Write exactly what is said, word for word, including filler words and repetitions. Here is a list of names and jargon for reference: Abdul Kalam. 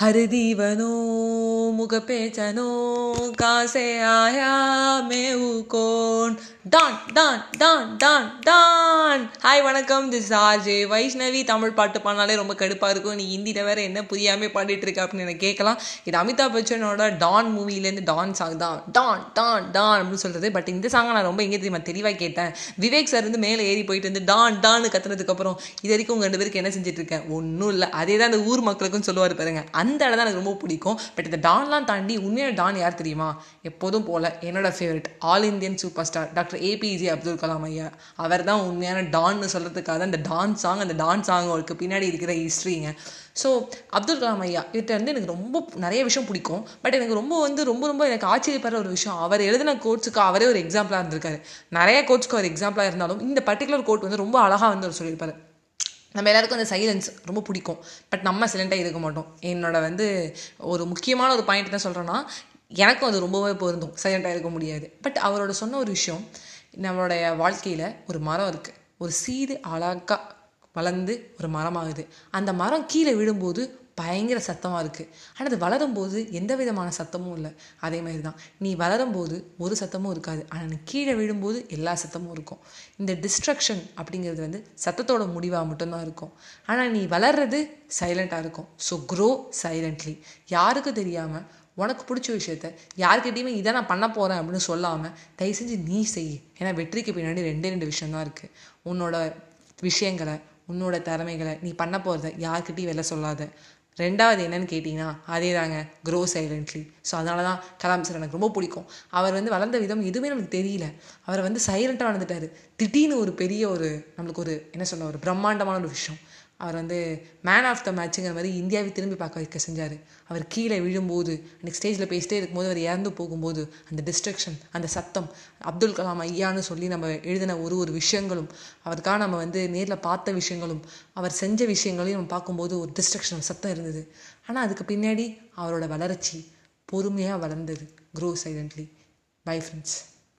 हरदीवनो मुगपे चनो का से आया मैं हूँ कौन Don Don Don Don Don. Hi வணக்கம், திஸ் ஆர்ஜே வைஷ்ணவி. தமிழ் பாட்டு பாடினாலே ரொம்ப கடுப்பாக இருக்கும். நீ ஹிந்தியில் வேறு என்ன புரியாமல் பாடிட்டு இருக்க அப்படின்னு எனக்கு கேட்கலாம். இது அமிதாப் பச்சனோட டான் மூவிலேருந்து டான் சாங் தான், டான் டான் டான் அப்படின்னு சொல்கிறது. பட் இந்த சாங்கை நான் ரொம்ப எங்கே தெரியுமா தெளிவாக கேட்டேன். விவேக் சார் வந்து மேலே ஏறி போயிட்டு வந்து டான் டான்னு கத்துறதுக்கப்புறம் இது வரைக்கும் உங்கள் ரெண்டு பேருக்கு என்ன செஞ்சுட்ருக்கேன், ஒன்றும் இல்லை, அதே தான் அந்த ஊர் மக்களுக்கும் சொல்லுவார் பாருங்க. அந்த இடம் தான் எனக்கு ரொம்ப பிடிக்கும். பட் இந்த டான்லாம் தாண்டி உண்மையான டான் யார் தெரியுமா, எப்போதும் போல் என்னோடய favourite all Indian super star doctor APJ Abdul Kalam ஐயா. அவர் தான் உண்மையான டான்னு சொல்கிறதுக்காக அந்த டான் சாங், அந்த டான் சாங் அவருக்கு பின்னாடி இருக்கிற ஹிஸ்ட்ரிங்க. ஸோ அப்துல் கலாம் ஐயா கிட்ட வந்து எனக்கு ரொம்ப நிறைய விஷயம் பிடிக்கும். பட் எனக்கு ரொம்ப வந்து ரொம்ப ரொம்ப எனக்கு ஆச்சரியப்படுற ஒரு விஷயம், அவர் எழுதின கோட்ஸுக்கு அவரே ஒரு எக்ஸாம்பிளாக இருந்திருக்காரு. நிறைய கோட்ஸுக்கு அவர் எக்ஸாம்பிளாக இருந்தாலும் இந்த பர்டிகுலர் கோட் வந்து ரொம்ப அழகாக வந்து அவர் சொல்லியிருப்பார். நம்ம எல்லாருக்கும் அந்த சைலன்ஸ் ரொம்ப பிடிக்கும், பட் நம்ம சைலண்ட்டாக இருக்க மாட்டோம். என்னோட வந்து ஒரு முக்கியமான ஒரு பாயிண்ட் தான் சொல்கிறேன்னா, எனக்கும் அது ரொம்பவே பொருந்தும், சைலண்ட்டாக இருக்க முடியாது. பட் அவரோட சொன்ன ஒரு விஷயம், நம்மளுடைய வாழ்க்கையில் ஒரு மரம் இருக்குது, ஒரு சீது அழகாக வளர்ந்து ஒரு மரமாகுது. அந்த மரம் கீழே விழும்போது பயங்கர சத்தமாக இருக்குது, ஆனால் அது வளரும்போது எந்த விதமான சத்தமும் இல்லை. அதே மாதிரி தான் நீ வளரும்போது ஒரு சத்தமும் இருக்காது, ஆனால் நீ கீழே விழும்போது எல்லா சத்தமும் இருக்கும். இந்த டிஸ்ட்ரக்ஷன் அப்படிங்கிறது வந்து சத்தத்தோட முடிவாக மட்டும்தான் இருக்கும், ஆனால் நீ வளர்றது சைலண்ட்டாக இருக்கும். So grow silently. யாருக்கும் தெரியாமல் உனக்கு பிடிச்ச விஷயத்த யாருக்கிட்டையுமே இதை நான் பண்ண போகிறேன் அப்படின்னு சொல்லாமல் தயவு செஞ்சு நீ செய். ஏன்னா வெற்றிக்கு பின்னாடி ரெண்டே ரெண்டு விஷயந்தான் இருக்குது. உன்னோட விஷயங்களை, உன்னோட திறமைகளை, நீ பண்ண போகிறத யாருக்கிட்டையும் வெளில சொல்லாத. ரெண்டாவது என்னன்னு கேட்டிங்கன்னா அதே தாங்க, க்ரோ சைலண்ட்லி. ஸோ அதனால தான் கலாம் சார் எனக்கு ரொம்ப பிடிக்கும். அவர் வந்து வளர்ந்த விதம் எதுவுமே நம்மளுக்கு தெரியல, அவரை வந்து சைலண்ட்டாக வளர்ந்துட்டார். திடீர்னு ஒரு பெரிய ஒரு நம்மளுக்கு ஒரு என்ன சொல்ல ஒரு பிரம்மாண்டமான ஒரு விஷயம், அவர் வந்து மேன் ஆஃப் த மேட்சுங்கிற மாதிரி இந்தியாவை திரும்பி பார்க்க வைக்க செஞ்சார். அவர் கீழே விழும்போது, அன்றைக்கி ஸ்டேஜில் பேசிட்டே இருக்கும்போது அவர் இறந்து போகும்போது அந்த டிஸ்ட்ரக்ஷன், அந்த சத்தம், அப்துல் கலாம் ஐயான்னு சொல்லி நம்ம எழுதின ஒரு ஒரு விஷயங்களும், அவருக்காக நம்ம வந்து நேரில் பார்த்த விஷயங்களும், அவர் செஞ்ச விஷயங்களையும் நம்ம பார்க்கும்போது ஒரு டிஸ்ட்ரக்ஷன் சத்தம் இருந்தது. ஆனால் அதுக்கு பின்னாடி அவரோட வளர்ச்சி பொறுமையாக வளர்ந்தது. Grow silently. Bye friends.